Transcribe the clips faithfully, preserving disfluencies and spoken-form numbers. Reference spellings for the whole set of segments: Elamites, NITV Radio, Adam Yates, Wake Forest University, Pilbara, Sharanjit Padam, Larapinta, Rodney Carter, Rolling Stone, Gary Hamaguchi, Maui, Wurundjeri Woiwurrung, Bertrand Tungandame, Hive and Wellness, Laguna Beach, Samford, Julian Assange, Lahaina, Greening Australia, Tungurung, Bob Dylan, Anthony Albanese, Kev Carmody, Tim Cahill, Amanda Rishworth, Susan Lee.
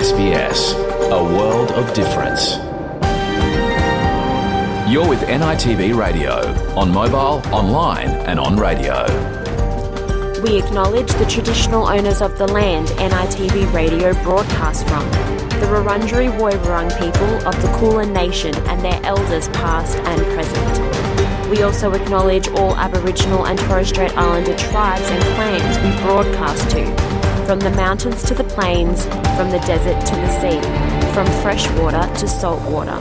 S B S, a world of difference. You're with N I T V Radio, on mobile, online and on radio. We acknowledge the traditional owners of the land N I T V Radio broadcasts from, the Wurundjeri Woiwurrung people of the Kulin Nation and their elders past and present. We also acknowledge all Aboriginal and Torres Strait Islander tribes and clans we broadcast to. From the mountains to the plains, from the desert to the sea, from fresh water to salt water.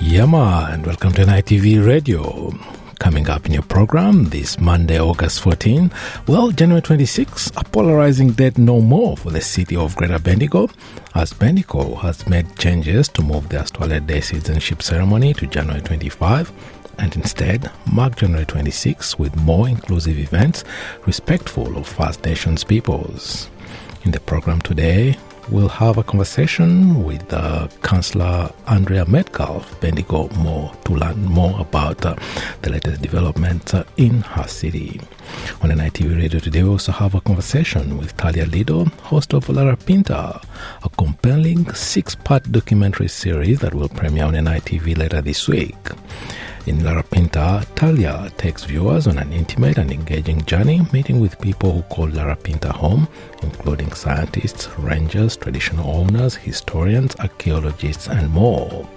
Yama, and welcome to N I T V Radio. Coming up in your program this Monday, August fourteenth, well, January twenty-sixth, a polarising date no more for the city of Greater Bendigo, as Bendigo has made changes to move the Australia Day citizenship ceremony to January twenty-fifth. And instead mark January twenty-sixth with more inclusive events respectful of First Nations peoples. In the program today, we'll have a conversation with uh, Councillor Andrea Metcalfe, Bendigo, more to learn more about uh, the latest developments uh, in her city. On N I T V Radio today, we also have a conversation with Talia Lido, host of Larapinta, a compelling six-part documentary series that will premiere on N I T V later this week. In Larapinta, Talia takes viewers on an intimate and engaging journey, meeting with people who call Larapinta home, including scientists, rangers, traditional owners, historians, archaeologists, and more.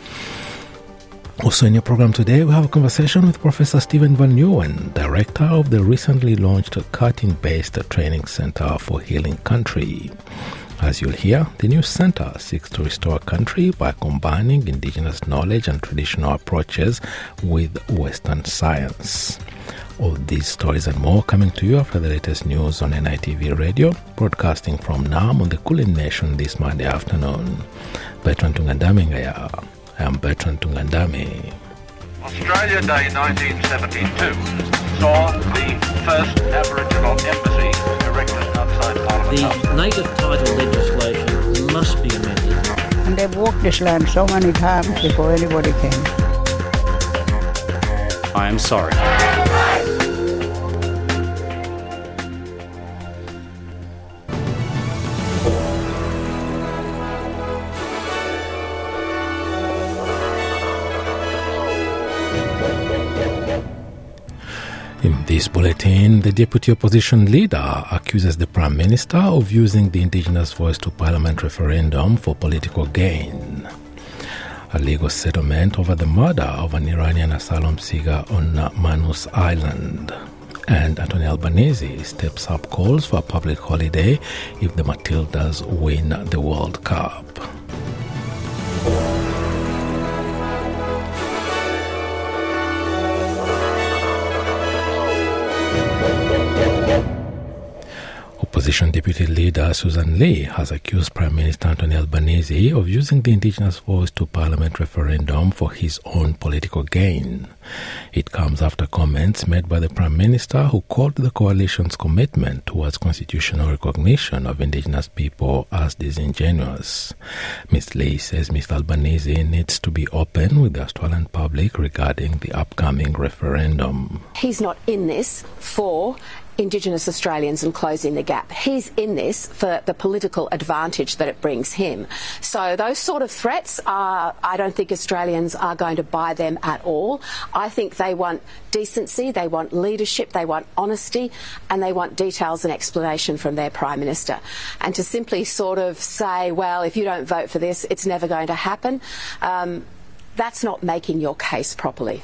Also in your program today, we have a conversation with Professor Stephen Van Leeuwen, director of the recently launched Curtin-based training center for healing country. As you'll hear, the new centre seeks to restore country by combining Indigenous knowledge and traditional approaches with Western science. All these stories and more coming to you after the latest news on N I T V Radio, broadcasting from Nam on the Kulin Nation this Monday afternoon. Bertrand Tungandame Ngaya. I am Bertrand Tungandame. Australia Day nineteen seventy-two saw the first Aboriginal embassy erected outside Parliament House. The native title legislation must be amended. And they've walked this land so many times before anybody came. I am sorry. In this bulletin, the Deputy Opposition Leader accuses the Prime Minister of using the Indigenous Voice to Parliament referendum for political gain. A legal settlement over the murder of an Iranian asylum seeker on Manus Island. And Anthony Albanese steps up calls for a public holiday if the Matildas win the World Cup. Opposition Deputy Leader Susan Lee has accused Prime Minister Anthony Albanese of using the Indigenous Voice to Parliament referendum for his own political gain. It comes after comments made by the Prime Minister, who called the coalition's commitment towards constitutional recognition of Indigenous people as disingenuous. Miz Lee says Mister Albanese needs to be open with the Australian public regarding the upcoming referendum. He's not in this for Indigenous Australians and closing the gap. He's in this for the political advantage that it brings him. So those sort of threats, are, I don't think Australians are going to buy them at all. I think they want decency, they want leadership, they want honesty, and they want details and explanation from their Prime Minister. And to simply sort of say, well, if you don't vote for this, it's never going to happen, um, that's not making your case properly.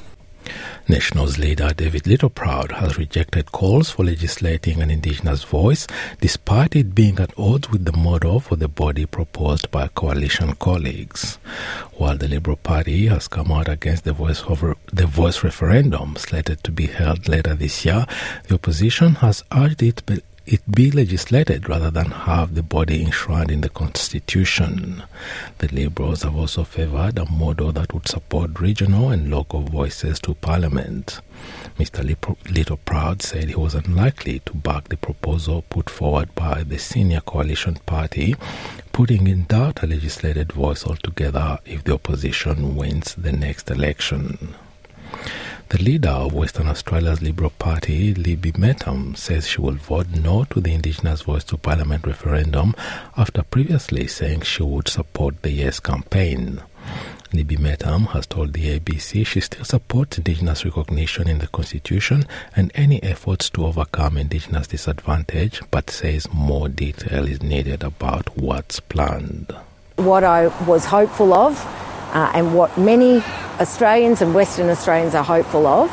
Nationals leader David Littleproud has rejected calls for legislating an Indigenous voice, despite it being at odds with the model for the body proposed by coalition colleagues. While the Liberal Party has come out against the voice, over, the voice referendum slated to be held later this year, the opposition has urged it be it be legislated rather than have the body enshrined in the Constitution. The Liberals have also favoured a model that would support regional and local voices to Parliament. Mister Littleproud said he was unlikely to back the proposal put forward by the senior coalition party, putting in doubt a legislated voice altogether if the opposition wins the next election. The leader of Western Australia's Liberal Party, Libby Mettam, says she will vote no to the Indigenous Voice to Parliament referendum after previously saying she would support the Yes campaign. Libby Mettam has told the A B C she still supports Indigenous recognition in the Constitution and any efforts to overcome Indigenous disadvantage, but says more detail is needed about what's planned. What I was hopeful of, uh, and what many Australians and Western Australians are hopeful of,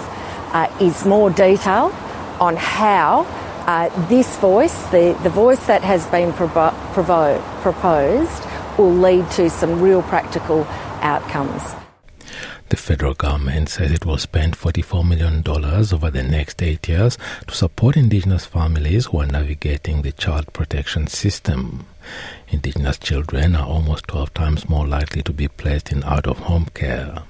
uh, is more detail on how uh, this voice, the, the voice that has been provo- provo- proposed, will lead to some real practical outcomes. The federal government says it will spend forty-four million dollars over the next eight years to support Indigenous families who are navigating the child protection system. Indigenous children are almost twelve times more likely to be placed in out-of-home care.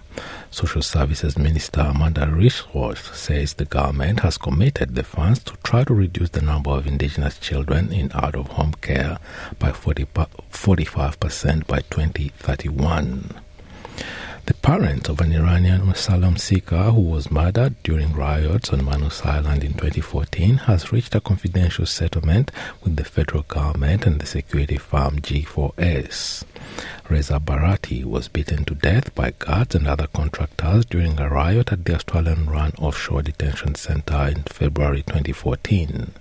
Social Services Minister Amanda Rishworth says the government has committed the funds to try to reduce the number of Indigenous children in out-of-home care by forty-five percent by twenty thirty-one. The parents of an Iranian asylum seeker who was murdered during riots on Manus Island in twenty fourteen has reached a confidential settlement with the federal government and the security firm G four S. Reza Barati was beaten to death by guards and other contractors during a riot at the Australian-run offshore detention centre in February twenty fourteen.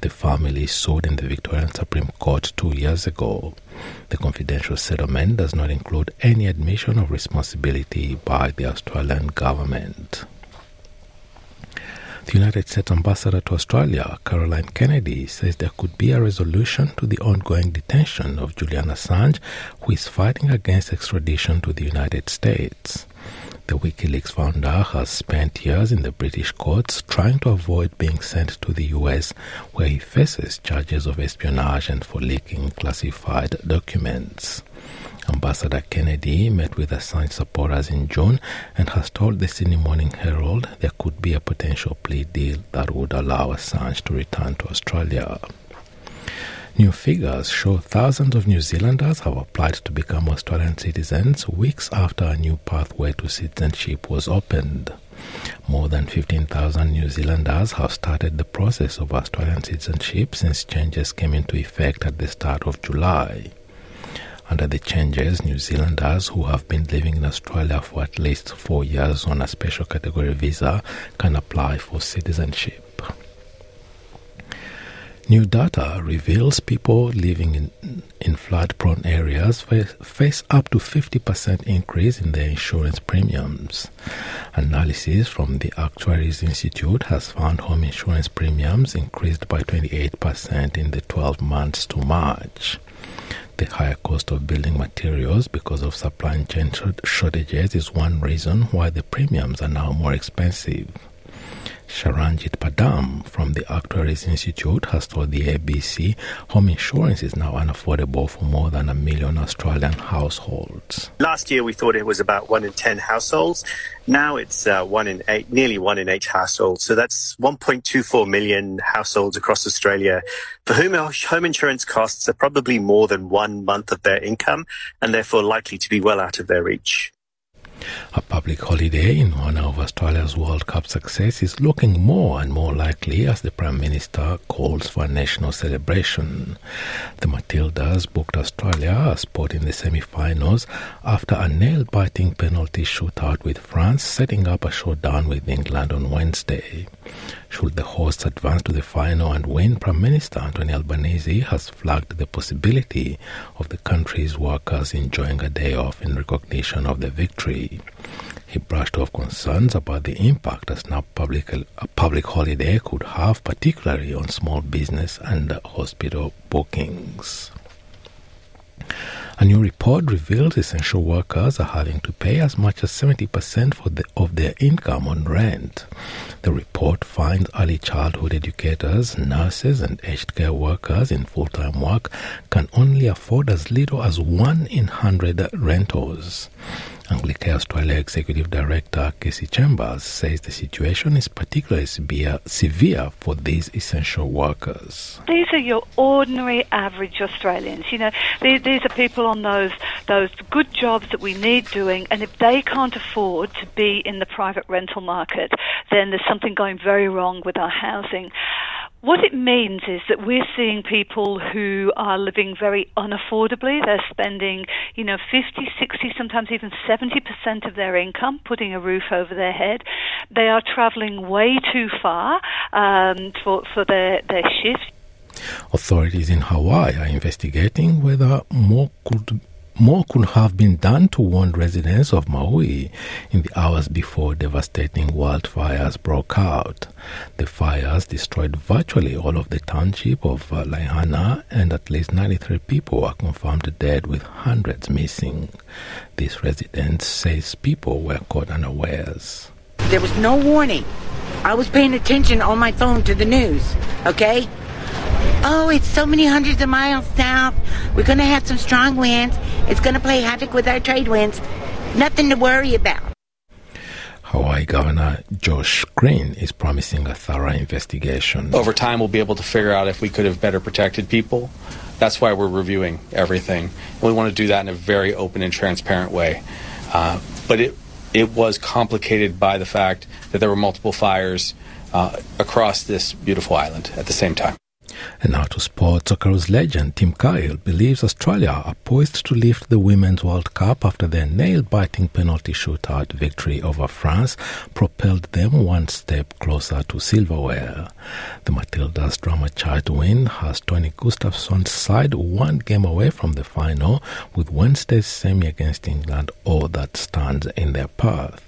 The family sued in the Victorian Supreme Court two years ago. The confidential settlement does not include any admission of responsibility by the Australian government. The United States Ambassador to Australia, Caroline Kennedy, says there could be a resolution to the ongoing detention of Julian Assange, who is fighting against extradition to the United States. The WikiLeaks founder has spent years in the British courts trying to avoid being sent to the U S, where he faces charges of espionage and for leaking classified documents. Ambassador Kennedy met with Assange supporters in June and has told the Sydney Morning Herald there could be a potential plea deal that would allow Assange to return to Australia. New figures show thousands of New Zealanders have applied to become Australian citizens weeks after a new pathway to citizenship was opened. More than fifteen thousand New Zealanders have started the process of Australian citizenship since changes came into effect at the start of July. Under the changes, New Zealanders who have been living in Australia for at least four years on a special category visa can apply for citizenship. New data reveals people living in, in flood-prone areas face, face up to fifty percent increase in their insurance premiums. Analysis from the Actuaries Institute has found home insurance premiums increased by twenty-eight percent in the twelve months to March. The higher cost of building materials because of supply chain shortages is one reason why the premiums are now more expensive. Sharanjit Padam from the Actuaries Institute has told the A B C home insurance is now unaffordable for more than a million Australian households. Last year we thought it was about one in ten households. Now it's uh, one in eight, nearly one in eight households. So that's one point two four million households across Australia for whom home insurance costs are probably more than one month of their income and therefore likely to be well out of their reach. A public holiday in honour of Australia's World Cup success is looking more and more likely as the Prime Minister calls for a national celebration. The Matildas booked Australia a spot in the semi-finals after a nail-biting penalty shootout with France, setting up a showdown with England on Wednesday. Should the hosts advance to the final and win, Prime Minister Anthony Albanese has flagged the possibility of the country's workers enjoying a day off in recognition of the victory. He brushed off concerns about the impact a snap public, a public holiday could have, particularly on small business and hospital bookings. A new report reveals essential workers are having to pay as much as seventy percent for the, of their income on rent. The report finds early childhood educators, nurses and aged care workers in full-time work can only afford as little as one in one hundred rentals. Anglicare Australia Executive Director Casey Chambers says the situation is particularly severe for these essential workers. These are your ordinary average Australians. You know, these are people on those those good jobs that we need doing, and if they can't afford to be in the private rental market, then there's something going very wrong with our housing. What it means is that we're seeing people who are living very unaffordably. They're spending, you know, fifty, sixty, sometimes even seventy percent of their income putting a roof over their head. They are travelling way too far um, for, for their, their shift. Authorities in Hawaii are investigating whether more could more could have been done to warn residents of Maui in the hours before devastating wildfires broke out. The fires destroyed virtually all of the township of Lahaina, and at least ninety-three people are confirmed dead with hundreds missing. This resident says people were caught unawares. There was no warning. I was paying attention on my phone to the news, okay? Oh, it's so many hundreds of miles south. We're going to have some strong winds. It's going to play havoc with our trade winds. Nothing to worry about. Hawaii Governor Josh Green is promising a thorough investigation. Over time, we'll be able to figure out if we could have better protected people. That's why we're reviewing everything. And we want to do that in a very open and transparent way. Uh, but it, it was complicated by the fact that there were multiple fires uh, across this beautiful island at the same time. And now to sports. Socceroos legend Tim Cahill believes Australia are poised to lift the Women's World Cup after their nail-biting penalty shootout victory over France propelled them one step closer to silverware. The Matildas' drama-charged win has Tony Gustafsson's side one game away from the final, with Wednesday's semi against England all that stands in their path.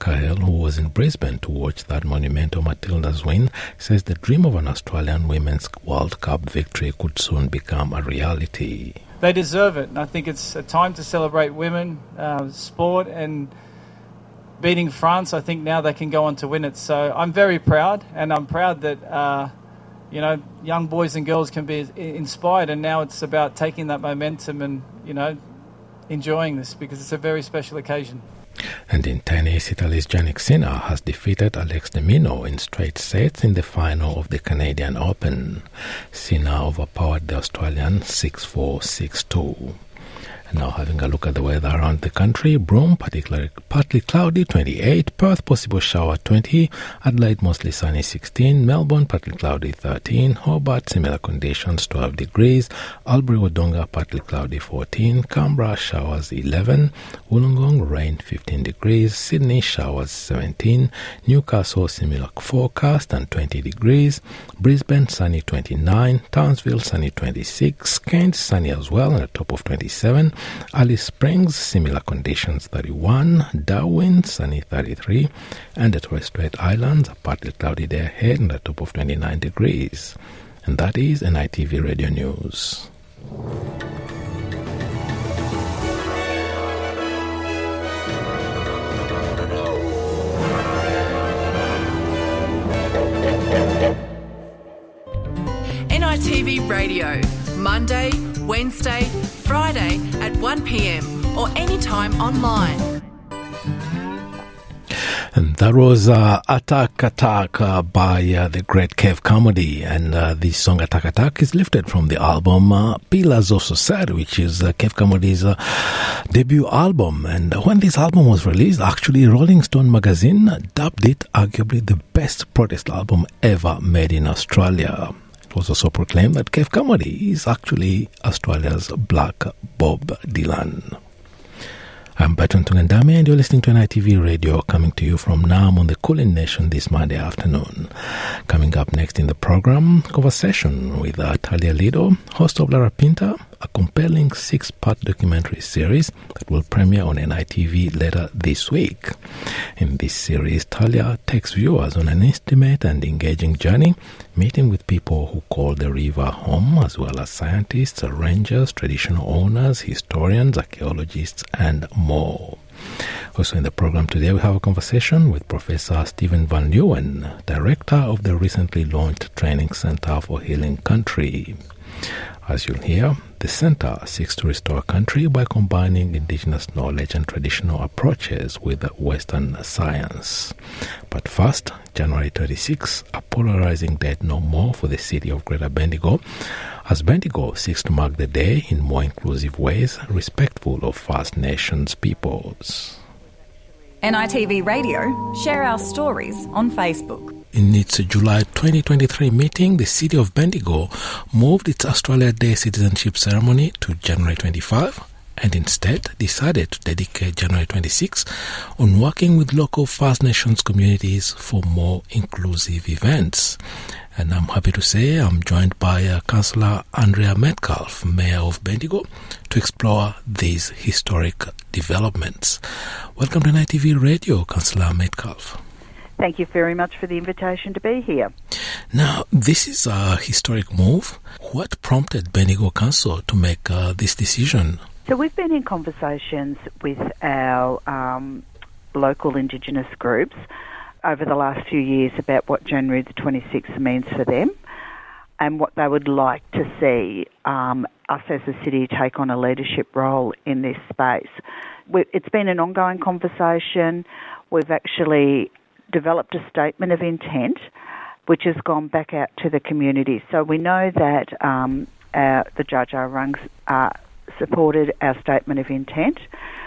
Cahill, who was in Brisbane to watch that monumental Matildas win, says the dream of an Australian Women's World Cup victory could soon become a reality. They deserve it, and I think it's a time to celebrate women, uh, sport, and beating France. I think now they can go on to win it. So I'm very proud, and I'm proud that uh, you know young boys and girls can be inspired, and now it's about taking that momentum and you know enjoying this because it's a very special occasion. And in tennis, Italy's Jannik Sinner has defeated Alex de Minaur in straight sets in the final of the Canadian Open. Sinner overpowered the Australian six four, six two. And now having a look at the weather around the country. Broome, particularly partly cloudy, twenty-eight. Perth, possible shower, twenty. Adelaide, mostly sunny, sixteen. Melbourne, partly cloudy, thirteen. Hobart, similar conditions, twelve degrees. Albury-Wodonga, partly cloudy, fourteen. Canberra, showers, eleven. Wollongong, rain, fifteen degrees. Sydney, showers, seventeen. Newcastle, similar forecast and twenty degrees. Brisbane, sunny, twenty-nine. Townsville, sunny, twenty-six. Cairns, sunny as well, and a top of twenty-seven. Alice Springs, similar conditions, thirty-one. Darwin, sunny, thirty-three. And the Torres Strait Islands, a partly cloudy day ahead and a top of twenty-nine degrees. And that is N I T V Radio News. N I T V Radio, Monday, Wednesday, Friday at one p.m. or anytime online. And that was uh, Attack Attack uh, by uh, the great Kev Carmody. And uh, the song Attack Attack is lifted from the album uh, Pillars of Society, which is uh, Kev Carmody's uh, debut album. And when this album was released, actually Rolling Stone magazine dubbed it arguably the best protest album ever made in Australia. It was also proclaimed that Kev Carmody is actually Australia's Black Bob Dylan. I'm Bertrand Tungandame, and you're listening to N I T V Radio, coming to you from Naam on the Kulin Nation this Monday afternoon. Coming up next in the program, conversation with uh, Talia Lido, host of Larapinta, a compelling six-part documentary series that will premiere on N I T V later this week. In this series, Talia takes viewers on an intimate and engaging journey, meeting with people who call the river home, as well as scientists, rangers, traditional owners, historians, archaeologists, and more. Also in the program today, we have a conversation with Professor Stephen Van Leeuwen, director of the recently launched Training Center for Healing Country. As you'll hear, the Centre seeks to restore country by combining Indigenous knowledge and traditional approaches with Western science. But first, January twenty-sixth, a polarising date no more for the city of Greater Bendigo, as Bendigo seeks to mark the day in more inclusive ways, respectful of First Nations peoples. N I T V Radio, share our stories on Facebook. In its July twenty twenty-three meeting, the city of Bendigo moved its Australia Day citizenship ceremony to January twenty-fifth and instead decided to dedicate January twenty-sixth on working with local First Nations communities for more inclusive events. And I'm happy to say I'm joined by uh, Councillor Andrea Metcalfe, Mayor of Bendigo, to explore these historic developments. Welcome to N I T V Radio, Councillor Metcalfe. Thank you very much for the invitation to be here. Now, this is a historic move. What prompted Bendigo Council to make uh, this decision? So we've been in conversations with our um, local Indigenous groups over the last few years about what January the twenty-sixth means for them and what they would like to see um, us as a city take on a leadership role in this space. We, it's been an ongoing conversation. We've actually developed a statement of intent, which has gone back out to the community. So we know that um, our, the Judge Rungs uh, supported our statement of intent.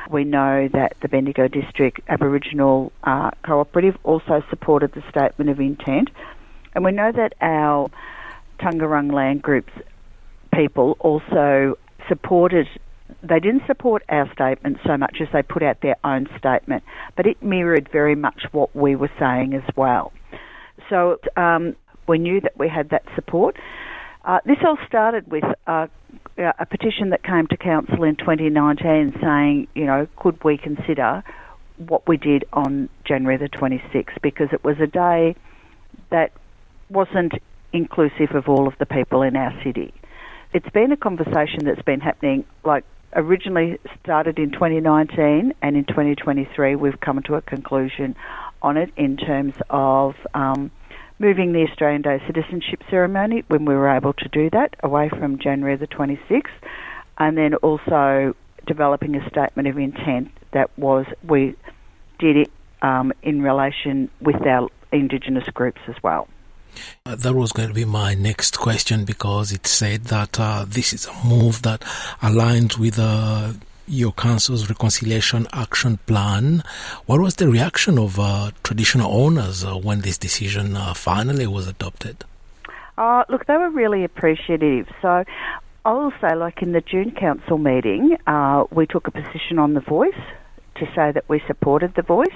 We know that the Bendigo District Aboriginal uh, Cooperative also supported the statement of intent. And we know that our Tungurung Land Groups people also supported. They didn't support our statement so much as they put out their own statement, but it mirrored very much what we were saying as well. So um, we knew that we had that support. Uh, this all started with uh, a petition that came to council in twenty nineteen saying, you know, could we consider what we did on January the twenty-sixth, because it was a day that wasn't inclusive of all of the people in our city. It's been a conversation that's been happening, like, originally started in twenty nineteen, and in twenty twenty-three we've come to a conclusion on it in terms of um, moving the Australian Day citizenship ceremony, when we were able to do that, away from January the twenty-sixth, and then also developing a statement of intent that was we did it um, in relation with our Indigenous groups as well. Uh, that was going to be my next question, because it said that uh, this is a move that aligns with uh, your council's reconciliation action plan. What was the reaction of uh, traditional owners uh, when this decision uh, finally was adopted? Uh, look, they were really appreciative. So I'll say, like, in the June council meeting, uh, we took a position on the voice to say that we supported the voice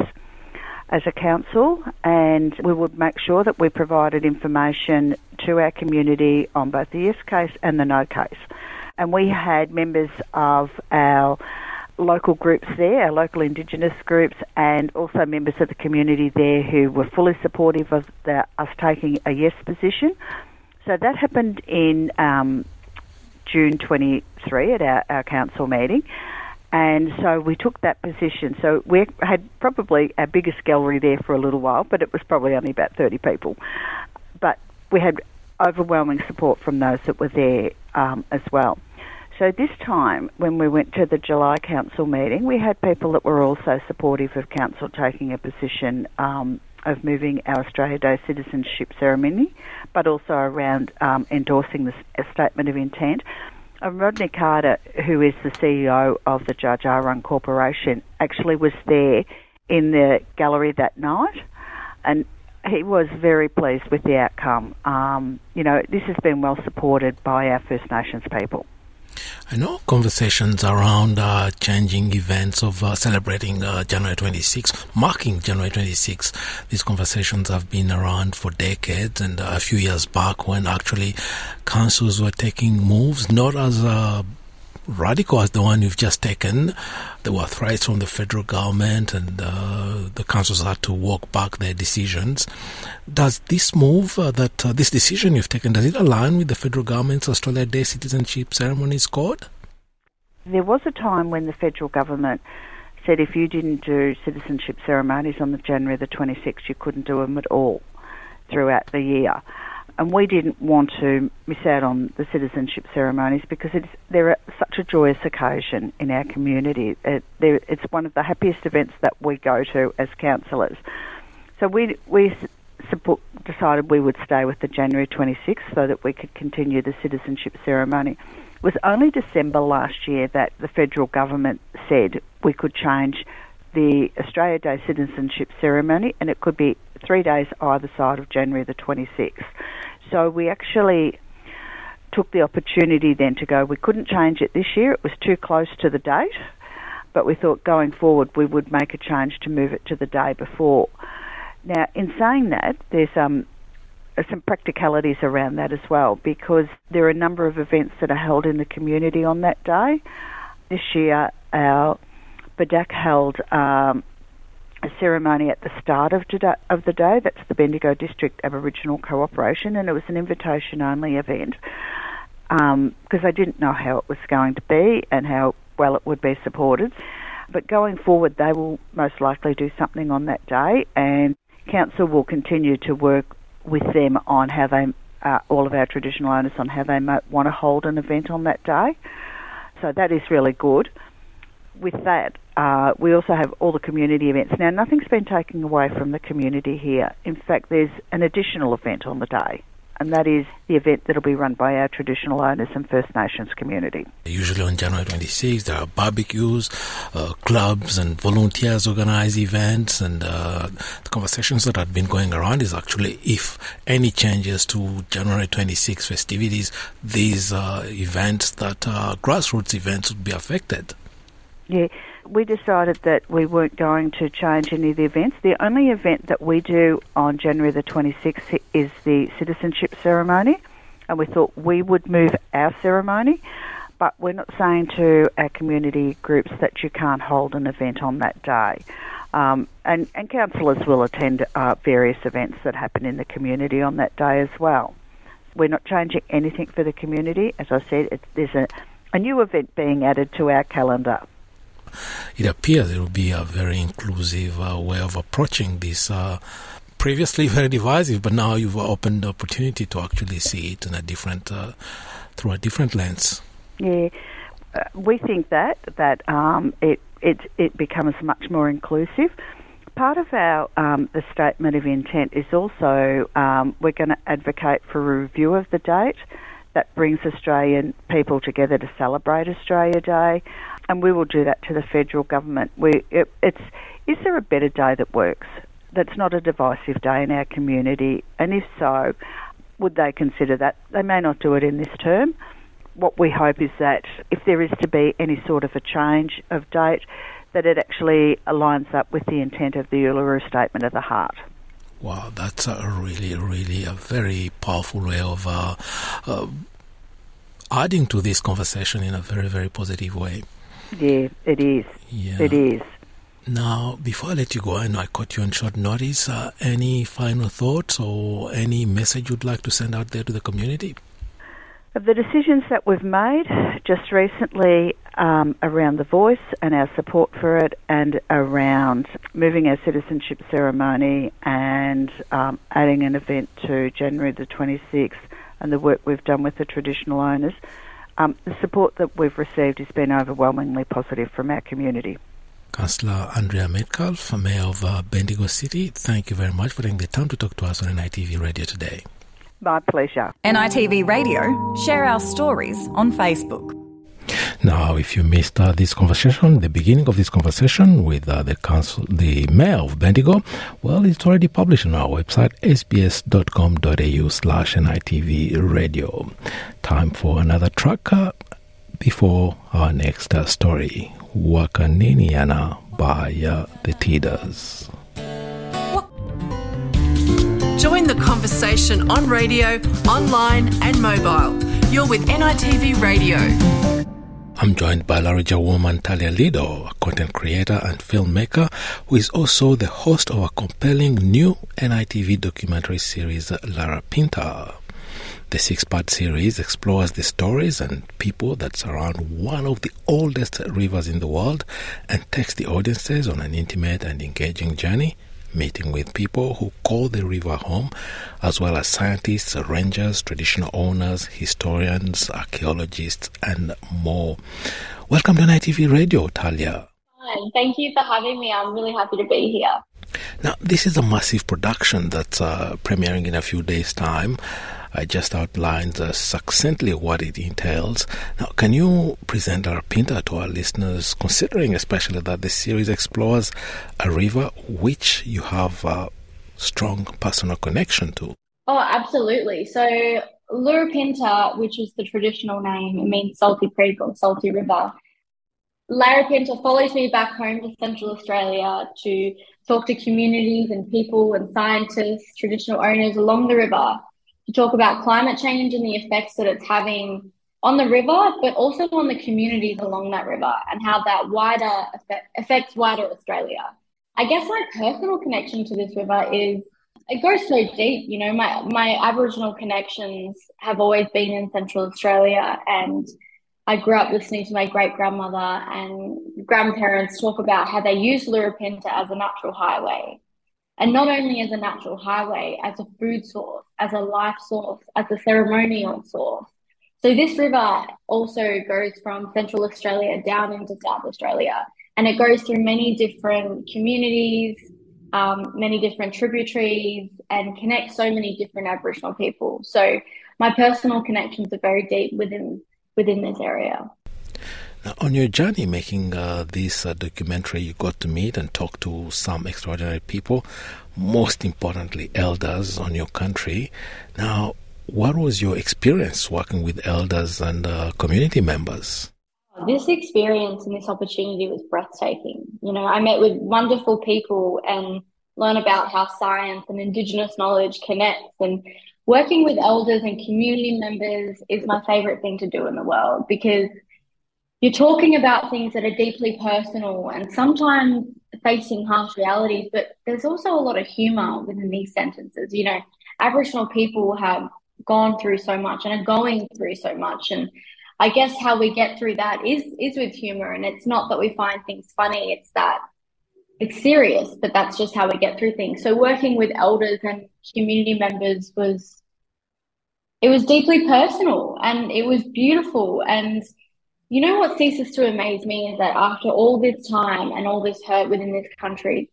as a council, and we would make sure that we provided information to our community on both the yes case and the no case. And we had members of our local groups there, our local Indigenous groups, and also members of the community there who were fully supportive of the, us taking a yes position. So that happened in um, June twenty-three at our, our council meeting. And so we took that position. So we had probably our biggest gallery there for a little while, but it was probably only about thirty people. But we had overwhelming support from those that were there um, as well. So this time, when we went to the July council meeting, we had people that were also supportive of council taking a position um, of moving our Australia Day citizenship ceremony, but also around um, endorsing the statement of intent. And Rodney Carter, who is the C E O of the Jarjarung Corporation, actually was there in the gallery that night, and he was very pleased with the outcome. Um, you know, this has been well supported by our First Nations people. I know conversations around uh, changing events of uh, celebrating uh, January twenty-sixth, marking January twenty-sixth. These conversations have been around for decades, and uh, a few years back when actually councils were taking moves, not as uh, radical as the one you've just taken. There were threats from the federal government, and uh, the councils had to walk back their decisions. Does this move, uh, that uh, this decision you've taken, does it align with the federal government's Australia Day citizenship ceremonies code? There was a time when the federal government said if you didn't do citizenship ceremonies on the January the twenty-sixth, you couldn't do them at all throughout the year. and we didn't want to miss out on the citizenship ceremonies because it's, they're such a joyous occasion in our community. It, it's one of the happiest events that we go to as councillors. So we we support, decided we would stay with the January twenty-sixth so that we could continue the citizenship ceremony. It was only December last year that the federal government said we could change the Australia Day citizenship ceremony, and it could be three days either side of January the twenty-sixth. So we actually took the opportunity then to go, we couldn't change it this year, it was too close to the date, but we thought going forward we would make a change to move it to the day before. Now, in saying that, there's um, some practicalities around that as well, because there are a number of events that are held in the community on that day. This year, our B D A C held um, a ceremony at the start of, today, of the day. That's the Bendigo District Aboriginal Cooperative, and it was an invitation-only event um, because they didn't know how it was going to be and how well it would be supported. But going forward, they will most likely do something on that day, and Council will continue to work with them on how they, uh, all of our traditional owners, on how they might want to hold an event on that day. So that is really good. With that, uh, we also have all the community events. Now, nothing's been taken away from the community here. In fact, there's an additional event on the day, and that is the event that will be run by our traditional owners and First Nations community. Usually on January twenty-sixth, there are barbecues, uh, clubs and volunteers organise events, and uh, the conversations that have been going around is actually if any changes to January twenty-sixth festivities, these uh, events that are grassroots events would be affected. Yeah, we decided that we weren't going to change any of the events. The only event that we do on January the twenty-sixth is the citizenship ceremony, and we thought we would move our ceremony, but we're not saying to our community groups that you can't hold an event on that day. Um, and, and councillors will attend uh, various events that happen in the community on that day as well. We're not changing anything for the community. As I said, it, there's a, a new event being added to our calendar. It appears it will be a very inclusive uh, way of approaching this. Uh, previously very divisive, but now you've opened the opportunity to actually see it in a different, uh, through a different lens. Yeah, uh, we think that that um, it it it becomes much more inclusive. Part of our um, the statement of intent is also um, we're going to advocate for a review of the date that brings Australian people together to celebrate Australia Day. And we will do that to the federal government. We, it, it's, is there a better day that works, that's not a divisive day in our community? And if so, would they consider that? They may not do it in this term. What we hope is that if there is to be any sort of a change of date, that it actually aligns up with the intent of the Uluru Statement of the Heart. Wow, that's a really, really a very powerful way of uh, uh, adding to this conversation in a very, very positive way. Yeah, it is. Yeah. It is. Now, before I let you go, I know I caught you on short notice. Uh, any final thoughts or any message you'd like to send out there to the community? Of the decisions that we've made just recently um, around the voice and our support for it, and around moving our citizenship ceremony and um, adding an event to January the twenty-sixth, and the work we've done with the traditional owners, Um, the support that we've received has been overwhelmingly positive from our community. Councillor Andrea Metcalfe, Mayor of uh, Bendigo City, thank you very much for taking the time to talk to us on N I T V Radio today. My pleasure. N I T V Radio, share our stories on Facebook. Now, if you missed uh, this conversation, the beginning of this conversation with uh, the council, the Mayor of Bendigo, well, it's already published on our website, sbs.com.au slash NITV radio. Time for another tracker before our next uh, story, Waka Niniana by uh, the Teeders. Join the conversation on radio, online and mobile. You're with N I T V Radio. I'm joined by Larija woman Talia Lido, a content creator and filmmaker who is also the host of a compelling new N I T V documentary series, Larapinta. The six-part series explores the stories and people that surround one of the oldest rivers in the world and takes the audiences on an intimate and engaging journey, meeting with people who call the river home, as well as scientists, rangers, traditional owners, historians, archaeologists, and more. Welcome to N I T V Radio, Talia. Hi, thank you for having me. I'm really happy to be here. Now, this is a massive production that's uh, premiering in a few days' time. I just outlined uh, succinctly what it entails. Now, can you present Larapinta to our listeners, considering especially that the series explores a river which you have a strong personal connection to? Oh, absolutely. So Larapinta, which is the traditional name, it means salty creek or salty river. Larapinta follows me back home to Central Australia to talk to communities and people and scientists, traditional owners along the river, to talk about climate change and the effects that it's having on the river, but also on the communities along that river and how that wider effect affects wider Australia. I guess my personal connection to this river is, it goes so deep. You know, my, my Aboriginal connections have always been in Central Australia, and I grew up listening to my great-grandmother and grandparents talk about how they use Larapinta as a natural highway. And not only as a natural highway, as a food source, as a life source, as a ceremonial source. So this river also goes from Central Australia down into South Australia, and it goes through many different communities, um, many different tributaries, and connects so many different Aboriginal people. So my personal connections are very deep within within this area. Now, on your journey making uh, this uh, documentary, you got to meet and talk to some extraordinary people, most importantly, elders on your country. Now, what was your experience working with elders and uh, community members? This experience and this opportunity was breathtaking. You know, I met with wonderful people and learn about how science and Indigenous knowledge connects, and working with elders and community members is my favourite thing to do in the world, because you're talking about things that are deeply personal and sometimes facing harsh realities, but there's also a lot of humour within these sentences. You know, Aboriginal people have gone through so much and are going through so much, and I guess how we get through that is is with humour, and it's not that we find things funny, it's that it's serious, but that's just how we get through things. So working with elders and community members was, it was deeply personal and it was beautiful. And you know what ceases to amaze me is that after all this time and all this hurt within this country,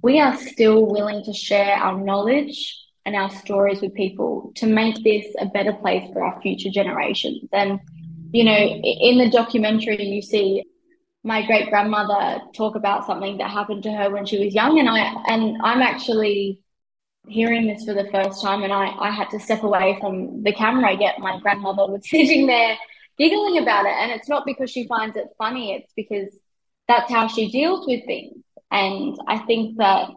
we are still willing to share our knowledge and our stories with people to make this a better place for our future generations. And, you know, in the documentary, you see my great-grandmother talk about something that happened to her when she was young, and, I, and I'm actually hearing this for the first time, and I, I had to step away from the camera, yet my grandmother was sitting there giggling about it. And it's not because she finds it funny, it's because that's how she deals with things. And I think that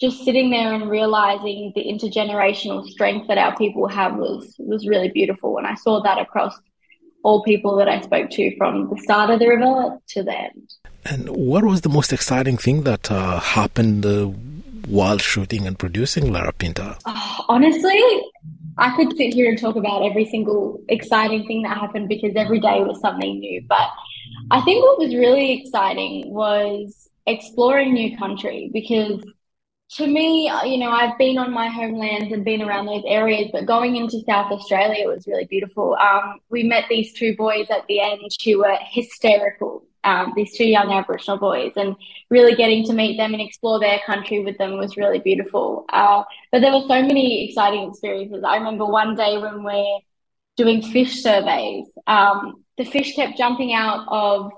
just sitting there and realising the intergenerational strength that our people have was was really beautiful, and I saw that across all people that I spoke to, from the start of the river to the end. And what was the most exciting thing that uh, happened uh, while shooting and producing Larapinta? Oh, honestly, I could sit here and talk about every single exciting thing that happened, because every day was something new. But I think what was really exciting was exploring new country, because to me, you know, I've been on my homelands and been around those areas, but going into South Australia was really beautiful. Um, we met these two boys at the end who were hysterical, um, these two young Aboriginal boys, and really getting to meet them and explore their country with them was really beautiful. Uh, but there were so many exciting experiences. I remember one day when we're doing fish surveys, um, the fish kept jumping out of,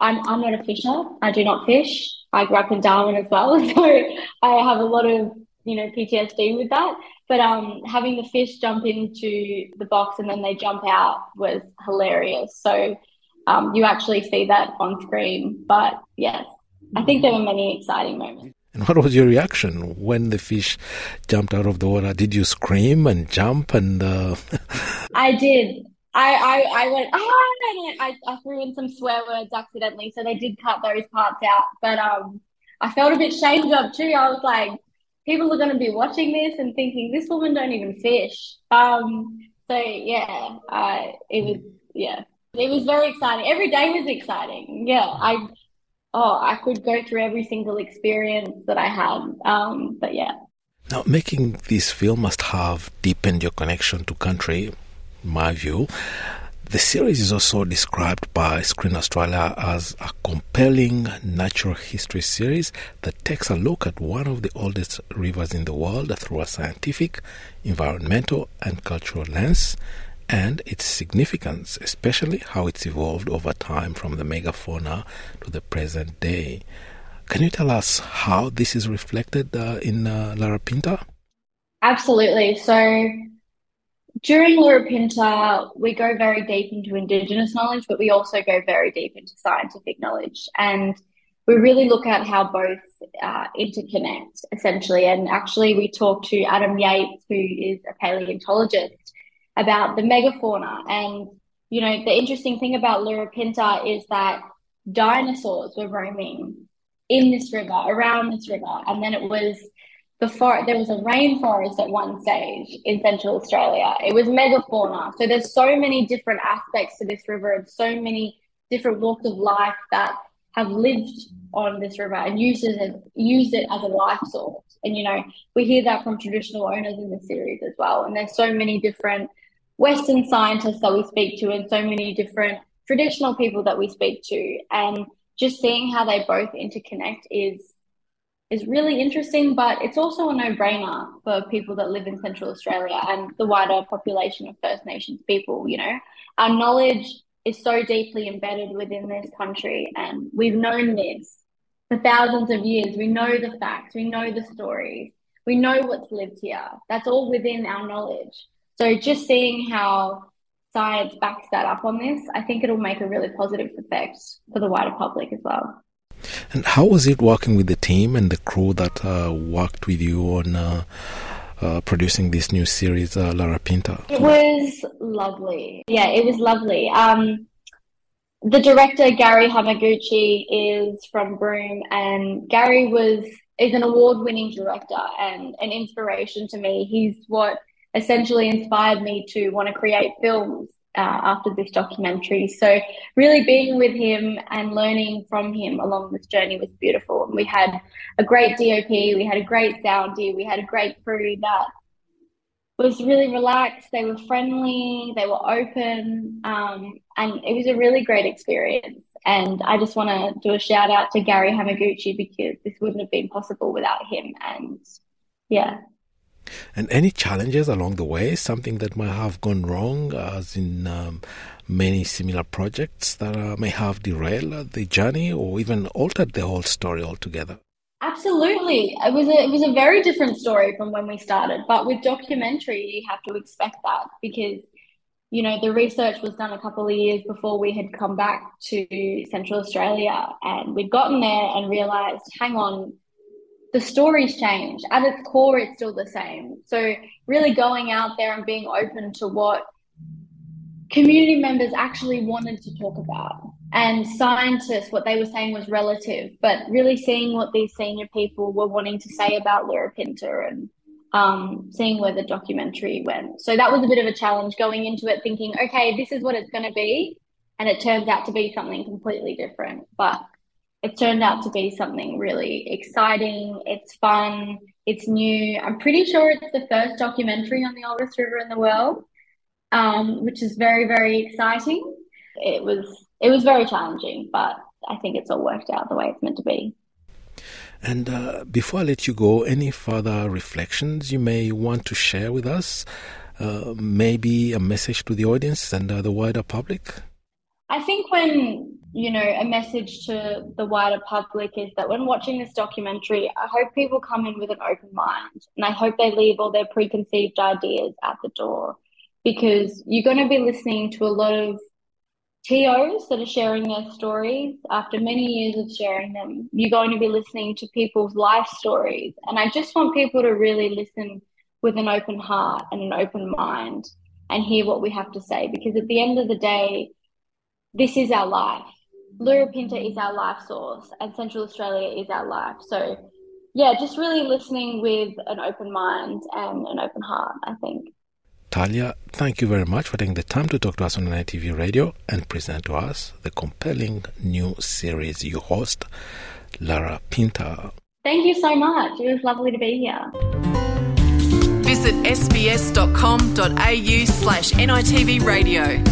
I'm, I'm not a fisher, I do not fish. I grew up in Darwin as well, so I have a lot of, you know, P T S D with that. But um, having the fish jump into the box and then they jump out was hilarious. So um, you actually see that on screen. But yes, I think there were many exciting moments. And what was your reaction when the fish jumped out of the water? Did you scream and jump? And uh... I did. I, I, I went, oh, and I, I threw in some swear words accidentally, so they did cut those parts out. But um, I felt a bit shamed of too. I was like, people are going to be watching this and thinking, this woman don't even fish. Um, so, yeah, uh, it was, yeah, it was very exciting. Every day was exciting. Yeah, I oh, I could go through every single experience that I had. Um, but yeah. Now, making this film must have deepened your connection to country, in my view. The series is also described by Screen Australia as a compelling natural history series that takes a look at one of the oldest rivers in the world through a scientific, environmental and cultural lens, and its significance, especially how it's evolved over time from the megafauna to the present day. Can you tell us how this is reflected uh, in uh, Larapinta? Absolutely. So during Larapinta, we go very deep into Indigenous knowledge, but we also go very deep into scientific knowledge. And we really look at how both uh, interconnect, essentially. And actually, we talk to Adam Yates, who is a paleontologist, about the megafauna. And, you know, the interesting thing about Larapinta is that dinosaurs were roaming in this river, around this river. And then it was the for- there was a rainforest at one stage in Central Australia. It was megafauna. So there's so many different aspects to this river and so many different walks of life that have lived on this river and used it as, used it as a life source. And, you know, we hear that from traditional owners in the series as well. And there's so many different Western scientists that we speak to and so many different traditional people that we speak to. And just seeing how they both interconnect is is really interesting, but it's also a no-brainer for people that live in Central Australia and the wider population of First Nations people, you know. Our knowledge is so deeply embedded within this country, and we've known this for thousands of years. We know the facts, we know the stories, we know what's lived here. That's all within our knowledge. So just seeing how science backs that up on this, I think it'll make a really positive effect for the wider public as well. And how was it working with the team and the crew that uh, worked with you on uh, uh, producing this new series, uh, Larapinta? It was lovely. Yeah, it was lovely. Um, the director, Gary Hamaguchi, is from Broome, and Gary was is an award-winning director and an inspiration to me. He's what essentially inspired me to want to create films uh, after this documentary. So really being with him and learning from him along this journey was beautiful. And we had a great D O P, we had a great soundie, we had a great crew that was really relaxed. They were friendly, they were open, um, and it was a really great experience. And I just want to do a shout out to Gary Hamaguchi because this wouldn't have been possible without him. And yeah. And any challenges along the way, something that might have gone wrong, as in um, many similar projects that uh, may have derailed the journey or even altered the whole story altogether? Absolutely. It was a, it was a very different story from when we started. But with documentary, you have to expect that because, you know, the research was done a couple of years before we had come back to Central Australia. And we'd gotten there and realised, hang on, the story's changed. At its core, it's still the same. So really going out there and being open to what community members actually wanted to talk about. And scientists, what they were saying was relative, but really seeing what these senior people were wanting to say about Larapinta and um, seeing where the documentary went. So that was a bit of a challenge going into it thinking, okay, this is what it's going to be. And it turns out to be something completely different. But it turned out to be something really exciting. It's fun. It's new. I'm pretty sure it's the first documentary on the oldest river in the world, um, which is very, very exciting. It was it was very challenging, but I think it's all worked out the way it's meant to be. And uh, before I let you go, any further reflections you may want to share with us? Uh, maybe a message to the audience and uh, the wider public? I think when... you know, a message to the wider public is that when watching this documentary, I hope people come in with an open mind and I hope they leave all their preconceived ideas at the door because you're going to be listening to a lot of T Os that are sharing their stories. After many years of sharing them, you're going to be listening to people's life stories. And I just want people to really listen with an open heart and an open mind and hear what we have to say because at the end of the day, this is our life. Larapinta is our life source and Central Australia is our life. So, yeah, just really listening with an open mind and an open heart, I think. Talia, thank you very much for taking the time to talk to us on N I T V Radio and present to us the compelling new series you host, Larapinta. Thank you so much. It was lovely to be here. Visit sbs.com.au slash NITV Radio.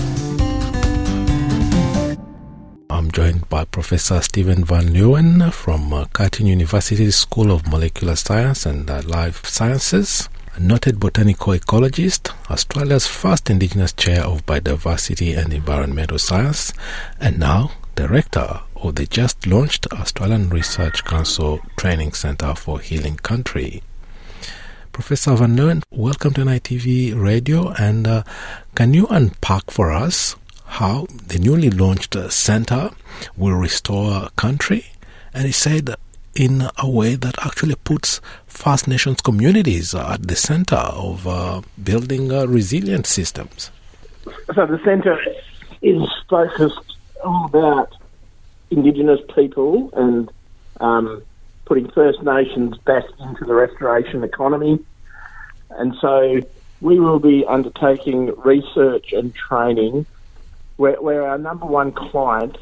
I'm joined by Professor Stephen Van Leeuwen from uh, Curtin University's School of Molecular Science and uh, Life Sciences, a noted botanical ecologist, Australia's first Indigenous Chair of Biodiversity and Environmental Science, and now Director of the just-launched Australian Research Council Training Centre for Healing Country. Professor Van Leeuwen, welcome to N I T V Radio, and uh, can you unpack for us how the newly launched centre will restore country, and he said in a way that actually puts First Nations communities at the centre of uh, building uh, resilient systems. So the centre is focused all about Indigenous people and um, putting First Nations back into the restoration economy, and so we will be undertaking research and training Where, where our number one client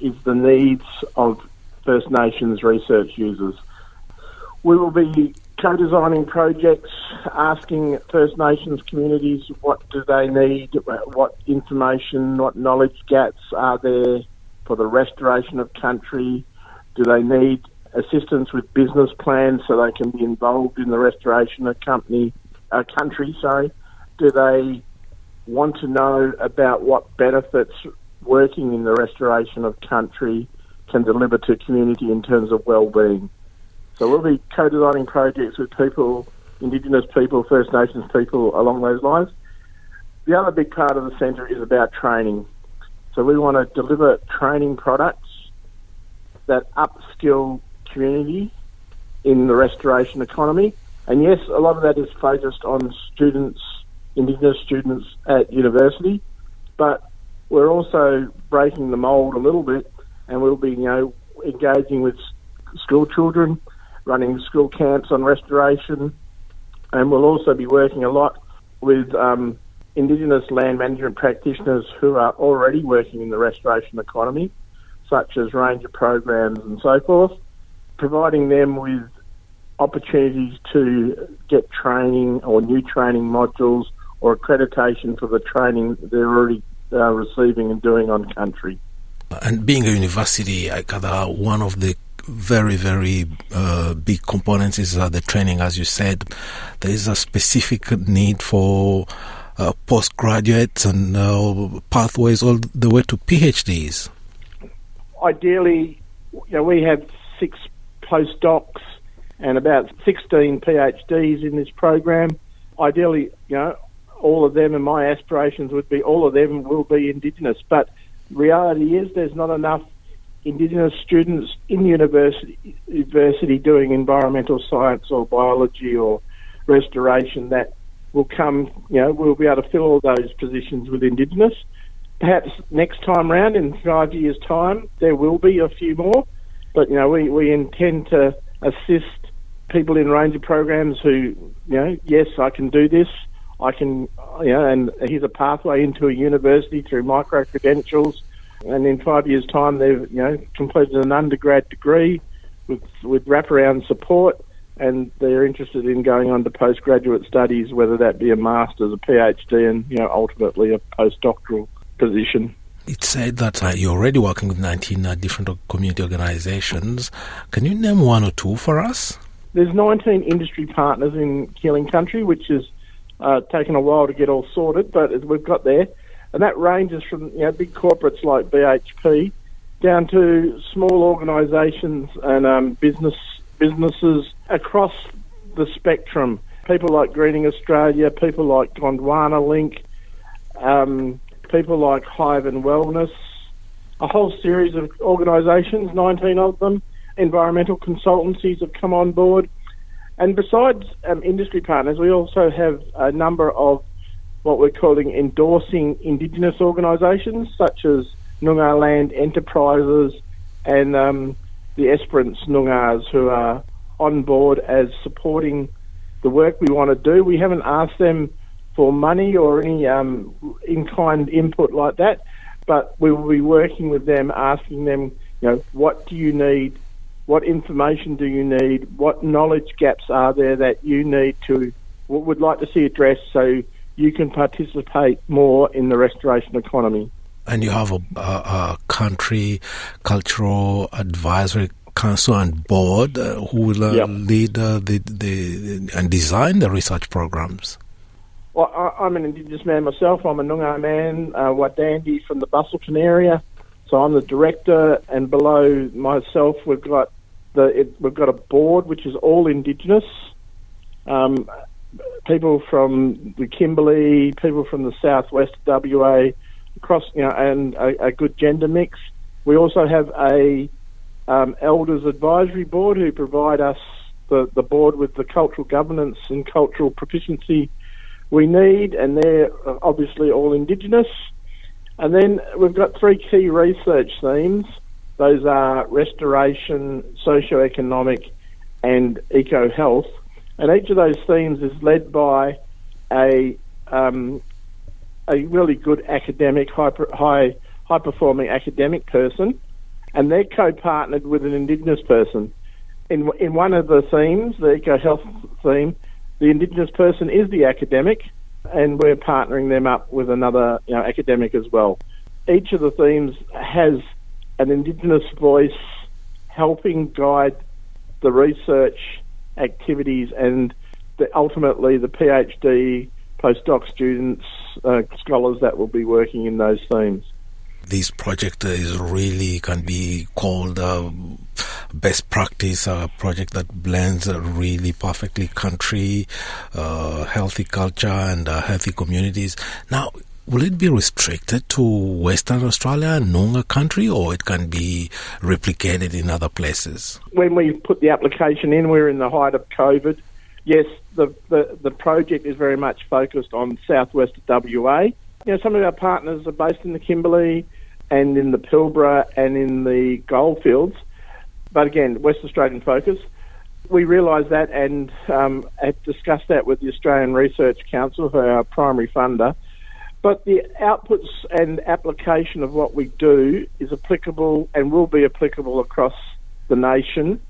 is the needs of First Nations research users. We will be co-designing projects, asking First Nations communities what do they need, what information, what knowledge gaps are there for the restoration of country, do they need assistance with business plans so they can be involved in the restoration of company, uh, country, sorry, do they want to know about what benefits working in the restoration of country can deliver to community in terms of well-being. So we'll be co-designing projects with people, Indigenous people, First Nations people along those lines. The other big part of the centre is about training. So we want to deliver training products that upskill community in the restoration economy. And yes, a lot of that is focused on students, Indigenous students at university, but we're also breaking the mould a little bit, and we'll be, you know, engaging with school children, running school camps on restoration, and we'll also be working a lot with um, Indigenous land management practitioners who are already working in the restoration economy, such as ranger programs and so forth, providing them with opportunities to get training or new training modules or accreditation for the training they're already uh, receiving and doing on country. And being a university, I gather one of the very, very uh, big components is uh, the training. As you said, there is a specific need for uh, postgraduates and uh, pathways all the way to PhDs. Ideally, you know, we have six postdocs and about sixteen PhDs in this program. Ideally, you know, all of them, and my aspirations would be all of them will be Indigenous. But reality is there's not enough Indigenous students in university, university doing environmental science or biology or restoration that will come, you know, we'll be able to fill all those positions with Indigenous. Perhaps next time round, in five years' time, there will be a few more. But, you know, we, we intend to assist people in ranger programs who, you know, yes, I can do this. I can, you know, and here's a pathway into a university through micro-credentials. And in five years' time, they've, you know, completed an undergrad degree with with wraparound support, and they're interested in going on to postgraduate studies, whether that be a master's, a PhD, and, you know, ultimately a postdoctoral position. It said that uh, you're already working with nineteen uh, different community organisations. Can you name one or two for us? There's nineteen industry partners in Healing Country, which is Uh, taken a while to get all sorted, but we've got there. And that ranges from, you know, big corporates like B H P down to small organisations and um, business businesses across the spectrum. People like Greening Australia, people like Gondwana Link, um, people like Hive and Wellness, a whole series of organisations, nineteen of them. Environmental consultancies have come on board. And besides um, industry partners, we also have a number of what we're calling endorsing Indigenous organisations, such as Noongar Land Enterprises and um, the Esperance Noongars, who are on board as supporting the work we want to do. We haven't asked them for money or any um, in-kind input like that, but we will be working with them, asking them, you know, what do you need, what information do you need, what knowledge gaps are there that you need to, what would like to see addressed so you can participate more in the restoration economy. And you have a, a, a country cultural advisory council and board uh, who will uh, yep. lead uh, the, the and design the research programs. Well, I, I'm an Indigenous man myself. I'm a Noongar man, uh, Wadandi from the Bustleton area. So I'm the director, and below myself we've got the it, we've got a board which is all Indigenous. Um, people from the Kimberley, people from the southwest of W A, across, you know, and a, a good gender mix. We also have a um, Elders Advisory Board who provide us the, the board with the cultural governance and cultural proficiency we need, and they're obviously all Indigenous. And then we've got three key research themes. Those are restoration, socioeconomic, and eco-health. And each of those themes is led by a um, a really good academic, high, high, high-performing academic person, and they're co-partnered with an Indigenous person. In, in one of the themes, the eco-health theme, the Indigenous person is the academic, and we're partnering them up with another, you know, academic as well. Each of the themes has an Indigenous voice helping guide the research activities and the, ultimately the PhD postdoc students, uh, scholars that will be working in those themes. This project is really can be called a best practice, a project that blends really perfectly country, uh, healthy culture and uh, healthy communities. Now, will it be restricted to Western Australia, Noongar country, or it can be replicated in other places? When we put the application in, we're in the height of COVID. Yes, the the, the project is very much focused on southwest of W A. You know, some of our partners are based in the Kimberley and in the Pilbara and in the Goldfields, but again, West Australian focus. We realise that and um, have discussed that with the Australian Research Council, who are our primary funder. But the outputs and application of what we do is applicable and will be applicable across the nation.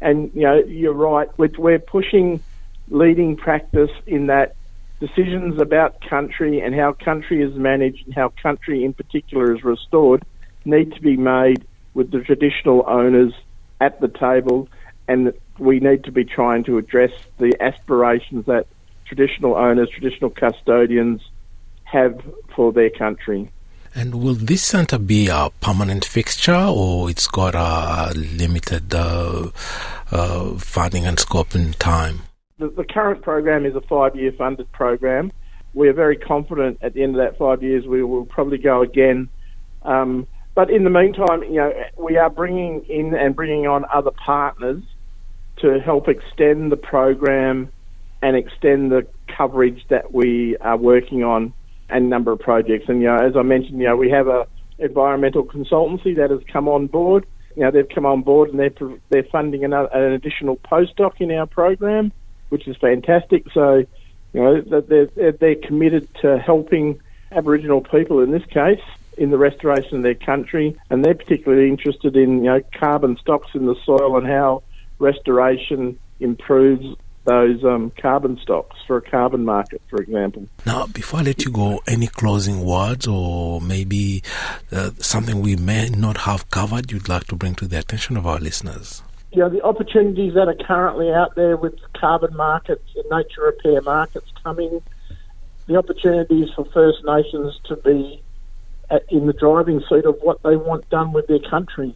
And, you know, you're right, we're pushing leading practice in that decisions about country and how country is managed and how country in particular is restored need to be made with the traditional owners at the table, and we need to be trying to address the aspirations that traditional owners, traditional custodians have for their country. And will this centre be a permanent fixture, or it's got a limited uh, uh, funding and scope in time? The, the current program is a five-year funded program. We are very confident at the end of that five years we will probably go again. Um, but in the meantime, you know, we are bringing in and bringing on other partners to help extend the program and extend the coverage that we are working on and number of projects. And, you know, as I mentioned, you know, we have a environmental consultancy that has come on board. You know, they've come on board and they're, they're funding another, an additional postdoc in our program, which is fantastic. So, you know, they're, they're committed to helping Aboriginal people, in this case, in the restoration of their country. And they're particularly interested in, you know, carbon stocks in the soil and how restoration improves those um, carbon stocks for a carbon market, for example. Now, before I let you go, any closing words or maybe uh, something we may not have covered you'd like to bring to the attention of our listeners? You know, the opportunities that are currently out there with carbon markets and nature repair markets coming, the opportunities for First Nations to be at, in the driving seat of what they want done with their country.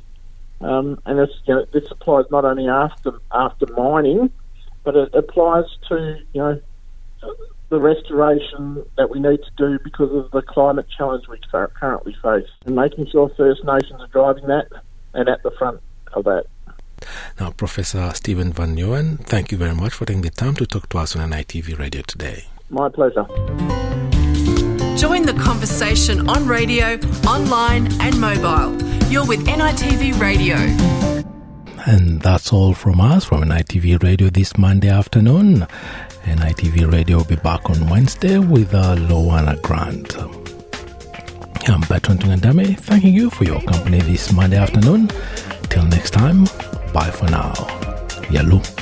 Um, and it's, you know, this applies not only after after mining, but it applies to, you know, the restoration that we need to do because of the climate challenge we currently face, and making sure First Nations are driving that and at the front of that. Now, Professor Stephen Van Leeuwen, thank you very much for taking the time to talk to us on N I T V Radio today. My pleasure. Join the conversation on radio, online and mobile. You're with N I T V Radio. And that's all from us from N I T V Radio this Monday afternoon. N I T V Radio will be back on Wednesday with uh, Loana Grant. I'm Bertrand Tungandame, thanking you for your company this Monday afternoon. Till next time, bye for now. Yalu.